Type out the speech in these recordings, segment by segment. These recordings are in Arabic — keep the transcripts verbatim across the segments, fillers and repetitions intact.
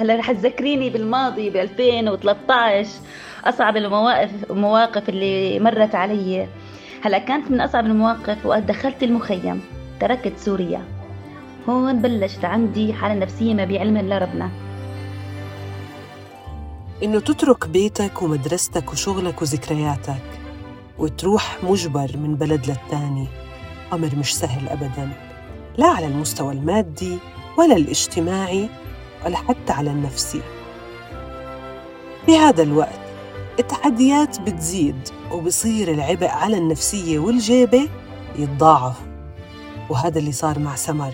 هلا رح تذكريني بالماضي ب ألفين وثلاثة عشر أصعب المواقف المواقف اللي مرت علي. هلا كانت من أصعب المواقف وقت دخلت المخيم، تركت سوريا. هون بلشت عندي حالة نفسية ما بعلم الله ربنا. إنه تترك بيتك ومدرستك وشغلك وذكرياتك وتروح مجبر من بلد للتاني أمر مش سهل أبداً، لا على المستوى المادي ولا الاجتماعي ولا حتى على النفسي. بهذا الوقت التحديات بتزيد وبصير العبء على النفسية والجيبة يتضاعف، وهذا اللي صار مع سمر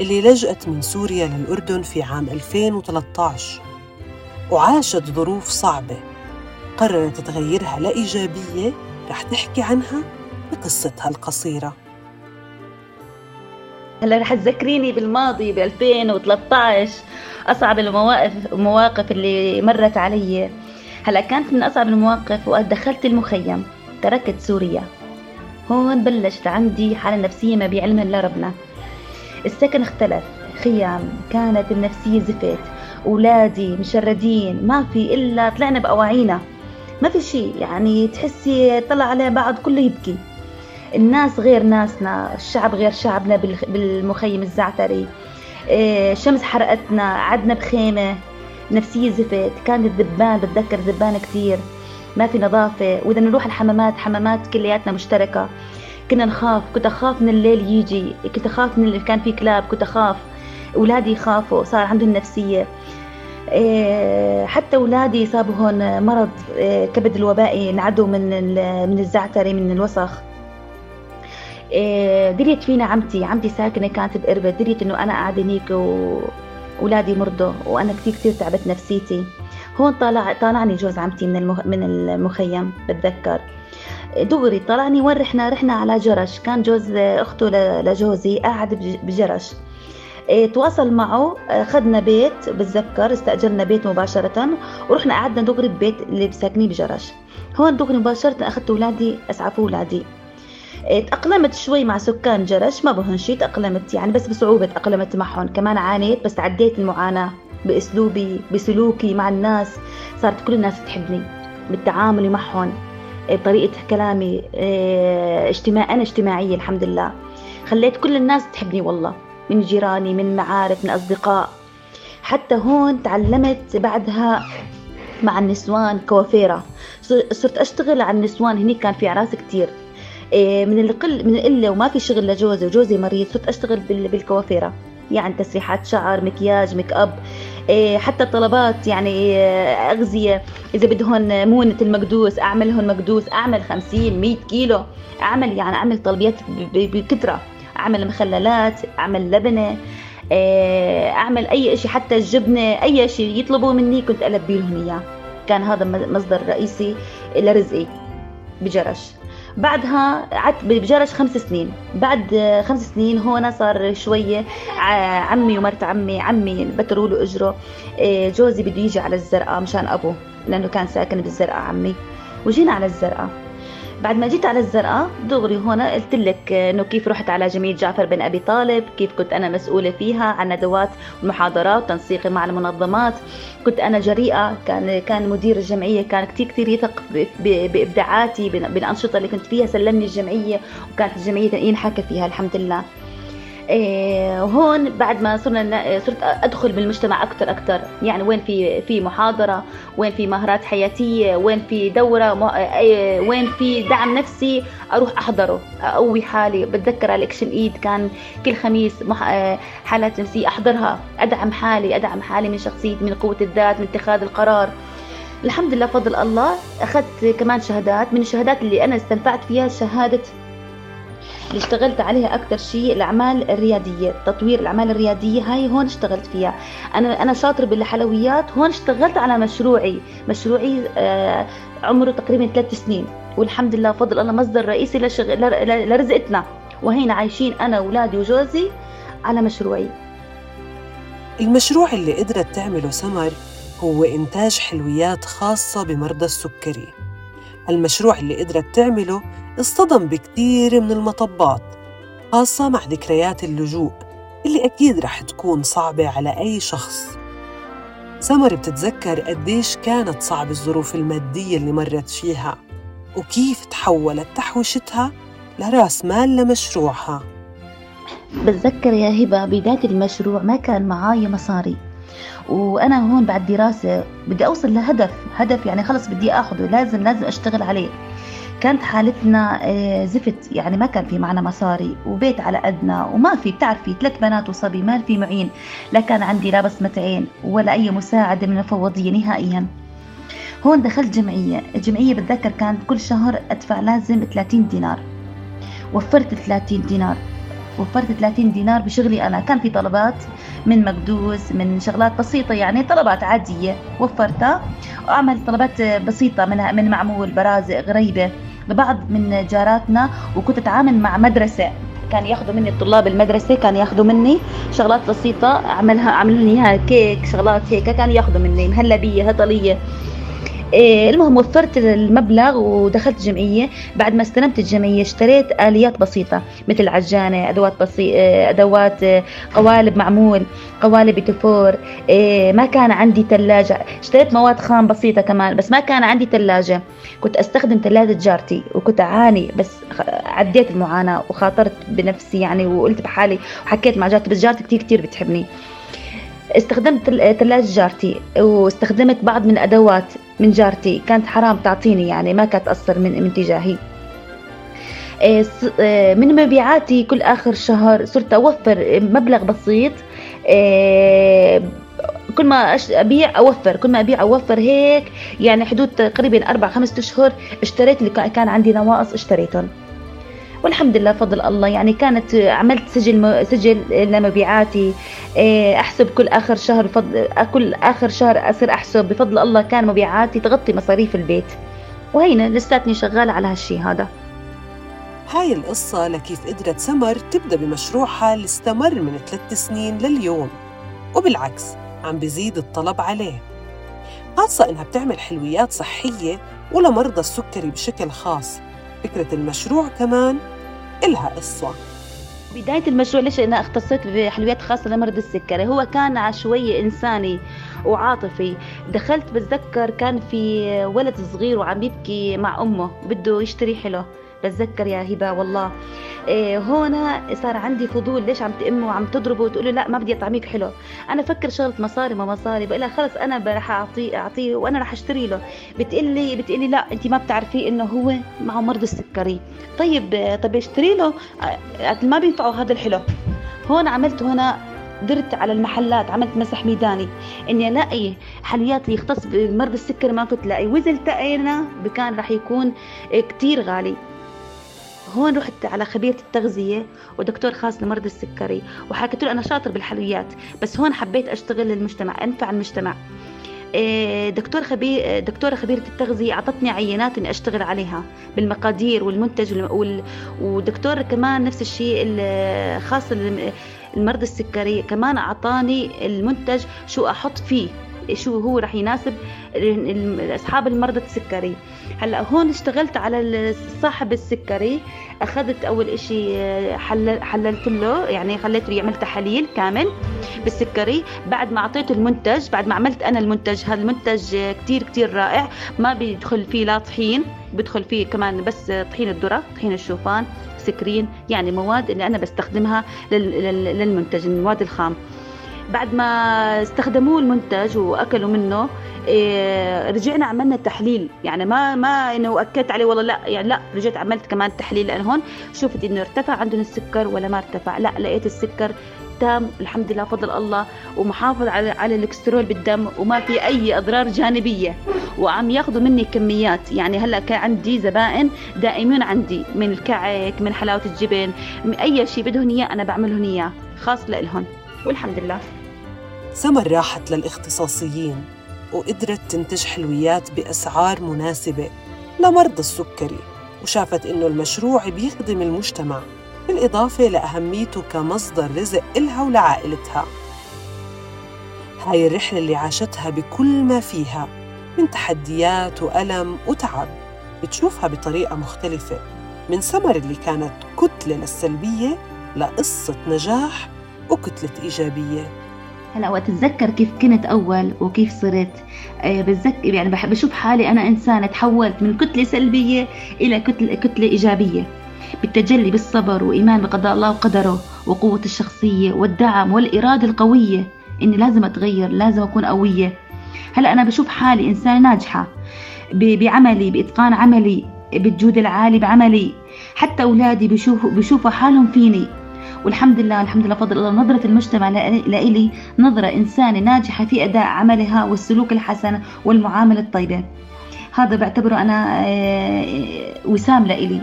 اللي لجأت من سوريا للأردن في عام ألفين وثلاثة عشر وعاشت ظروف صعبة قررت تغيرها لإيجابية رح تحكي عنها بقصتها القصيرة. هلا رح تذكريني بالماضي ب ألفين وثلاثة عشر أصعب المواقف المواقف اللي مرت علي. هلا كانت من أصعب المواقف وقت دخلت المخيم، تركت سوريا. هون بلشت عندي حالة نفسية ما بعلم الله ربنا. السكن اختلف، خيام، كانت النفسية زفت، أولادي مشردين، ما في إلا طلعنا بأواعينا، ما في شيء، يعني تحسي طلع على بعض كله يبكي. الناس غير ناسنا، الشعب غير شعبنا بالمخيم الزعتري. شمس حرقتنا، عدنا بخيمة، نفسية زفت، كانت الذبان، بتذكر ذبان كثير، ما في نظافة، وإذا نروح الحمامات حمامات كلياتنا مشتركة، كنا نخاف، كنت أخاف من الليل يجي، كنت أخاف من اللي كان في كلاب، كنت أخاف، أولادي يخافوا، صار عندهم نفسية. حتى أولادي صابوا هون مرض كبد الوبائي، نعدوا من من الزعتري من الوسخ. دريت فينا عمتي عمتي ساكنة كانت بقربة، دريت إنه أنا قاعدة هنيك وأولادي مرضوا وأنا كثير كثير تعبت نفسيتي. هون طالع طالعني جوز عمتي من المخ... من المخيم، بتذكر دغري طلعني. وين رحنا؟ رحنا على جرش، كان جوز أخته ل... لجوزي قاعد بجرش. تواصل معه، خدنا بيت، بتذكر استأجرنا بيت مباشرة ورحنا قعدنا دغري ببيت اللي بساكنيه بجرش. هون دغري مباشرة أخذت أولادي، أسعفوا أولادي. تأقلمت شوي مع سكان جرش، ما بهن شي، تأقلمت يعني بس بصعوبة تأقلمت معهم. كمان عانيت بس عديت المعاناة بأسلوبي بسلوكي مع الناس، صارت كل الناس تحبني بالتعامل معهم، طريقة كلامي، اجتماع أنا اجتماعية الحمد لله، خليت كل الناس تحبني والله، من جيراني من معارف من أصدقاء. حتى هون تعلمت بعدها مع النسوان كوافيرة، صرت أشتغل على النسوان، هني كان في عراس كتير، من القل من القله وما في شغل لجوزي وجوزي مريض، صرت اشتغل بالكوافيره، يعني تسريحات شعر، مكياج، ميك اب، حتى طلبات يعني اغذيه، اذا بدهن مونه المقدوس اعملهم مقدوس، اعمل خمسين مية كيلو، اعمل يعني اعمل طلبيات بكثره، اعمل مخللات، اعمل لبنه، اعمل اي شيء، حتى الجبنه، اي شيء يطلبوا مني كنت البي لهم اياه. كان هذا مصدر رئيسي لرزقي بجرش. بعدها قعدت بجرش خمس سنين. بعد خمس سنين هون صار شوية عمي ومرت عمي عمي بتروا له أجره، جوزي بده يجي على الزرقاء مشان أبوه لأنه كان ساكن بالزرقاء عمي، وجينا على الزرقاء. بعد ما جيت على الزرقاء دغري هون قلت لك إنه كيف رحت على جمعية جعفر بن أبي طالب، كيف كنت أنا مسؤولة فيها عن ندوات ومحاضرات وتنسيقي مع المنظمات، كنت أنا جريئة، كان كان مدير الجمعية كان كتير كتير يثق بإبداعاتي بالأنشطة اللي كنت فيها، سلمني الجمعية وكانت الجمعية ينحكى فيها الحمد لله. وهون بعد ما صرنا صرت أدخل بالمجتمع أكتر أكتر، يعني وين في في محاضرة، وين في مهارات حياتية، وين في دورة، وين في دعم نفسي أروح أحضره أقوي حالي. بتذكر الأكشن إيد كان كل خميس حالات نفسية أحضرها، أدعم حالي أدعم حالي من شخصية، من قوة الذات، من اتخاذ القرار. الحمد لله فضل الله أخذت كمان شهادات، من الشهادات اللي أنا استنفعت فيها شهادة اللي اشتغلت عليها أكتر شيء الأعمال الريادية، تطوير الأعمال الريادية، هاي هون اشتغلت فيها. أنا أنا شاطر بالحلويات، هون اشتغلت على مشروعي مشروعي آه عمره تقريبا ثلاث سنين، والحمد لله فضل الله مصدر رئيسي لرزقتنا، وهينا عايشين أنا وولادي وجوزي على مشروعي. المشروع اللي قدرت تعمله سمر هو إنتاج حلويات خاصة بمرضى السكري. المشروع اللي قدرت تعمله اصطدم بكثير من المطبات، خاصة مع ذكريات اللجوء اللي أكيد رح تكون صعبة على أي شخص. سمر بتتذكر قديش كانت صعبة الظروف المادية اللي مرت فيها وكيف تحولت تحويشتها لرأس مال لمشروعها. بتذكر يا هبة بداية المشروع ما كان معايا مصاري، وأنا هون بعد دراسة بدي أوصل لهدف، هدف يعني خلص بدي أخذه، لازم لازم أشتغل عليه. كانت حالتنا زفت، يعني ما كان في معنا مصاري وبيت على قدنا، وما في بتعرفي ثلاث بنات وصبي، ما في معين، لا كان عندي لا بس متعين ولا أي مساعدة من المفوضية نهائيا. هون دخلت جمعية، الجمعية بتذكر كان كل شهر أدفع لازم ثلاثين دينار، وفرت ثلاثين دينار وفرت ثلاثين دينار بشغلي أنا. كان في طلبات من مقدوس، من شغلات بسيطة، يعني طلبات عادية وفرتها، وأعمل طلبات بسيطة من من معمول، برازق، غريبة لبعض من جاراتنا. وكنت أتعامل مع مدرسة، كان ياخذوا مني الطلاب المدرسة، كان ياخذوا مني شغلات بسيطة أعملها، أعملوا لي إياها كيك، شغلات هيك كان ياخذوا مني، مهلبية، هطلية. المهم وفرت المبلغ ودخلت جمعية. بعد ما استلمت الجمعية اشتريت آليات بسيطة مثل عجانة، أدوات بسيطة، أدوات قوالب معمول، قوالب بتفور، ما كان عندي ثلاجة، اشتريت مواد خام بسيطة كمان، بس ما كان عندي ثلاجة، كنت أستخدم ثلاجة جارتي وكنت أعاني، بس عديت المعاناة وخاطرت بنفسي يعني، وقلت بحالي وحكيت مع جارتي، بس جارتي كتير كتير بتحبني. استخدمت ثلاجة جارتي واستخدمت بعض من أدوات من جارتي، كانت حرام تعطيني يعني، ما كانت تأثر من, من تجاهي. من مبيعاتي كل آخر شهر صرت أوفر مبلغ بسيط، كل ما أبيع أوفر، كل ما أبيع أوفر هيك يعني، حدود تقريبا أربع خمس أشهر اشتريت اللي كان عندي نواقص اشتريتهم، والحمد لله فضل الله يعني. كانت عملت سجل سجل لمبيعاتي، احسب كل اخر شهر، بفضل كل اخر شهر اصير احسب، بفضل الله كان مبيعاتي تغطي مصاريف البيت، وهينا لساتني شغاله على هالشي هذا. هاي القصه لكيف قدرت سمر تبدا بمشروعها اللي استمر من ثلاث سنين لليوم، وبالعكس عم بزيد الطلب عليه، خاصه انها بتعمل حلويات صحيه ولمرضى السكري بشكل خاص. فكرة المشروع كمان إلها قصة. بداية المشروع ليش أنا اختصيت بحلويات خاصة لمرضى السكري، هو كان شوي إنساني وعاطفي. دخلت بتذكر كان في ولد صغير وعم يبكي مع أمه بده يشتري حلو، بتذكر يا هبة والله. إيه هنا صار عندي فضول، ليش عم تأمه وعم تضربه وتقوله لا ما بدي أطعميك حلو؟ أنا فكر شغلة مصاري ما مصاري، بقلها خلص أنا رح أعطيه أعطيه وأنا رح أشتري له. بتقلي بتقلي لا أنت ما بتعرفي إنه هو معه مرض السكري. طيب طب اشتري له، ما بينفعه هذا الحلو. هون عملت هنا درت على المحلات، عملت مسح ميداني اني الاقي حلويات يختص بمرض السكر ما كنت لاقي، واذا التقينا بكان رح يكون كتير غالي. هون رحت على خبيرة التغذية ودكتور خاص لمرضى السكري، وحكيت له انا شاطر بالحلويات، بس هون حبيت اشتغل للمجتمع، انفع المجتمع. دكتور خبير دكتورة خبيرة التغذية أعطتني عينات إني أشتغل عليها بالمقادير والمنتج، وال... ودكتور كمان نفس الشيء الخاص المرضى السكري كمان أعطاني المنتج شو أحط فيه، شو هو رح يناسب أصحاب المرضى السكري. هلأ هون اشتغلت على صاحب السكري، أخذت أول إشي حلل حللت له، يعني خليته يعمل تحاليل كامل بالسكري. بعد ما أعطيته المنتج، بعد ما عملت أنا المنتج، هذا المنتج كتير كتير رائع، ما بيدخل فيه لا طحين، بيدخل فيه كمان بس طحين الذرة، طحين الشوفان، سكرين، يعني مواد اللي أنا بستخدمها للمنتج، المواد الخام. بعد ما استخدموه المنتج واكلوا منه، إيه رجعنا عملنا تحليل، يعني ما ما انه اكدت عليه والله لا، يعني لا رجعت عملت كمان تحليل، لان هون شفت انه ارتفع عندهم السكر ولا ما ارتفع. لا لقيت السكر تام الحمد لله فضل الله، ومحافظ على على الكوليسترول بالدم، وما في اي اضرار جانبيه، وعم ياخذوا مني كميات. يعني هلا كان عندي زبائن دائمين عندي من الكعك، من حلاوه الجبن، من اي شيء بدهم اياه انا بعملهم اياه خاص لهم، والحمد لله. سمر راحت للاختصاصيين وقدرت تنتج حلويات بأسعار مناسبة لمرضى السكري، وشافت إنه المشروع بيخدم المجتمع، بالإضافة لأهميته كمصدر رزق إلها ولعائلتها. هاي الرحلة اللي عاشتها بكل ما فيها من تحديات وألم وتعب بتشوفها بطريقة مختلفة، من سمر اللي كانت كتلة للسلبية لقصة نجاح وكتلة إيجابية. هلا وقت اتذكر كيف كنت اول وكيف صرت أه بتذكر يعني بحب اشوف حالي انا انسانه تحولت من كتله سلبيه الى كتله كتله ايجابيه بالتجلي بالصبر وايمان بقضاء الله وقدره وقوه الشخصيه والدعم والاراده القويه اني لازم اتغير، لازم اكون قويه. هلا انا بشوف حالي انسانه ناجحه بعملي، باتقان عملي، بالجود العالي بعملي، حتى اولادي بشوفوا بشوفوا حالهم فيني، والحمد لله الحمد لله فضل الله نظرة المجتمع لإلي نظرة إنسانة ناجحة في أداء عملها والسلوك الحسن والمعاملة الطيبة. هذا بعتبره أنا وسام لإلي،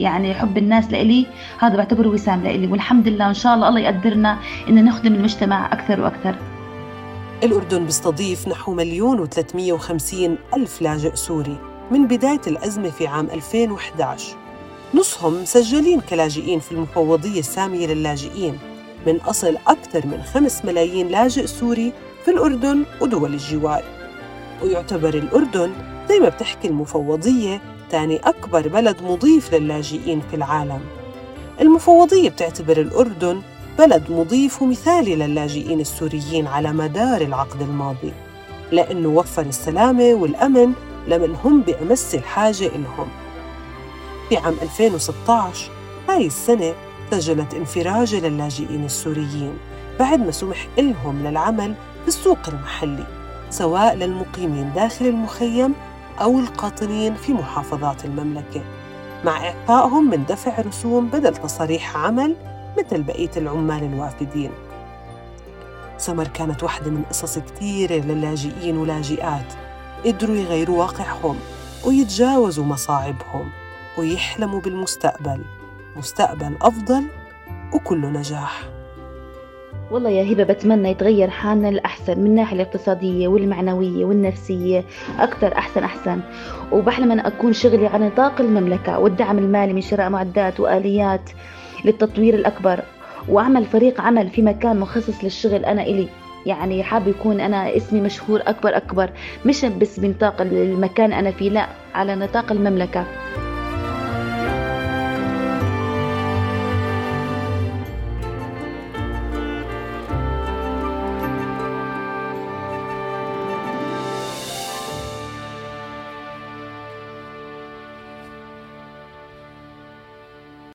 يعني حب الناس لإلي هذا بعتبره وسام لإلي، والحمد لله إن شاء الله الله يقدرنا إن نخدم المجتمع أكثر وأكثر. الأردن بيستضيف نحو مليون وثلاثمية وخمسين ألف لاجئ سوري من بداية الأزمة في عام ألفين وإحدى عشر، نصهم مسجلين كلاجئين في المفوضية السامية للاجئين، من أصل أكثر من خمس ملايين لاجئ سوري في الأردن ودول الجوار. ويعتبر الأردن زي ما بتحكي المفوضية تاني أكبر بلد مضيف للاجئين في العالم. المفوضية بتعتبر الأردن بلد مضيف ومثالي للاجئين السوريين على مدار العقد الماضي، لأنه وفر السلامة والأمن لمن هم بأمس الحاجة إلهم. في عام ألفين وستة عشر هاي السنة سجلت انفراجة للاجئين السوريين بعد ما سمح إلهم للعمل في السوق المحلي، سواء للمقيمين داخل المخيم أو القاطنين في محافظات المملكة، مع إعطائهم من دفع رسوم بدل تصاريح عمل مثل بقية العمال الوافدين. سمر كانت واحدة من قصص كتيرة للاجئين ولاجئات قدروا يغيروا واقعهم ويتجاوزوا مصاعبهم ويحلموا بالمستقبل، مستقبل أفضل وكله نجاح. والله يا هبة بتمنى يتغير حالنا للأحسن من الناحية الاقتصادية والمعنوية والنفسية أكثر، أحسن أحسن. وبحلم أن أكون شغلي على نطاق المملكة والدعم المالي من شراء معدات وآليات للتطوير الأكبر، وأعمل فريق عمل في مكان مخصص للشغل أنا إلي، يعني حابة يكون أنا اسمي مشهور أكبر أكبر، مش بس بنطاق المكان أنا فيه، لا على نطاق المملكة.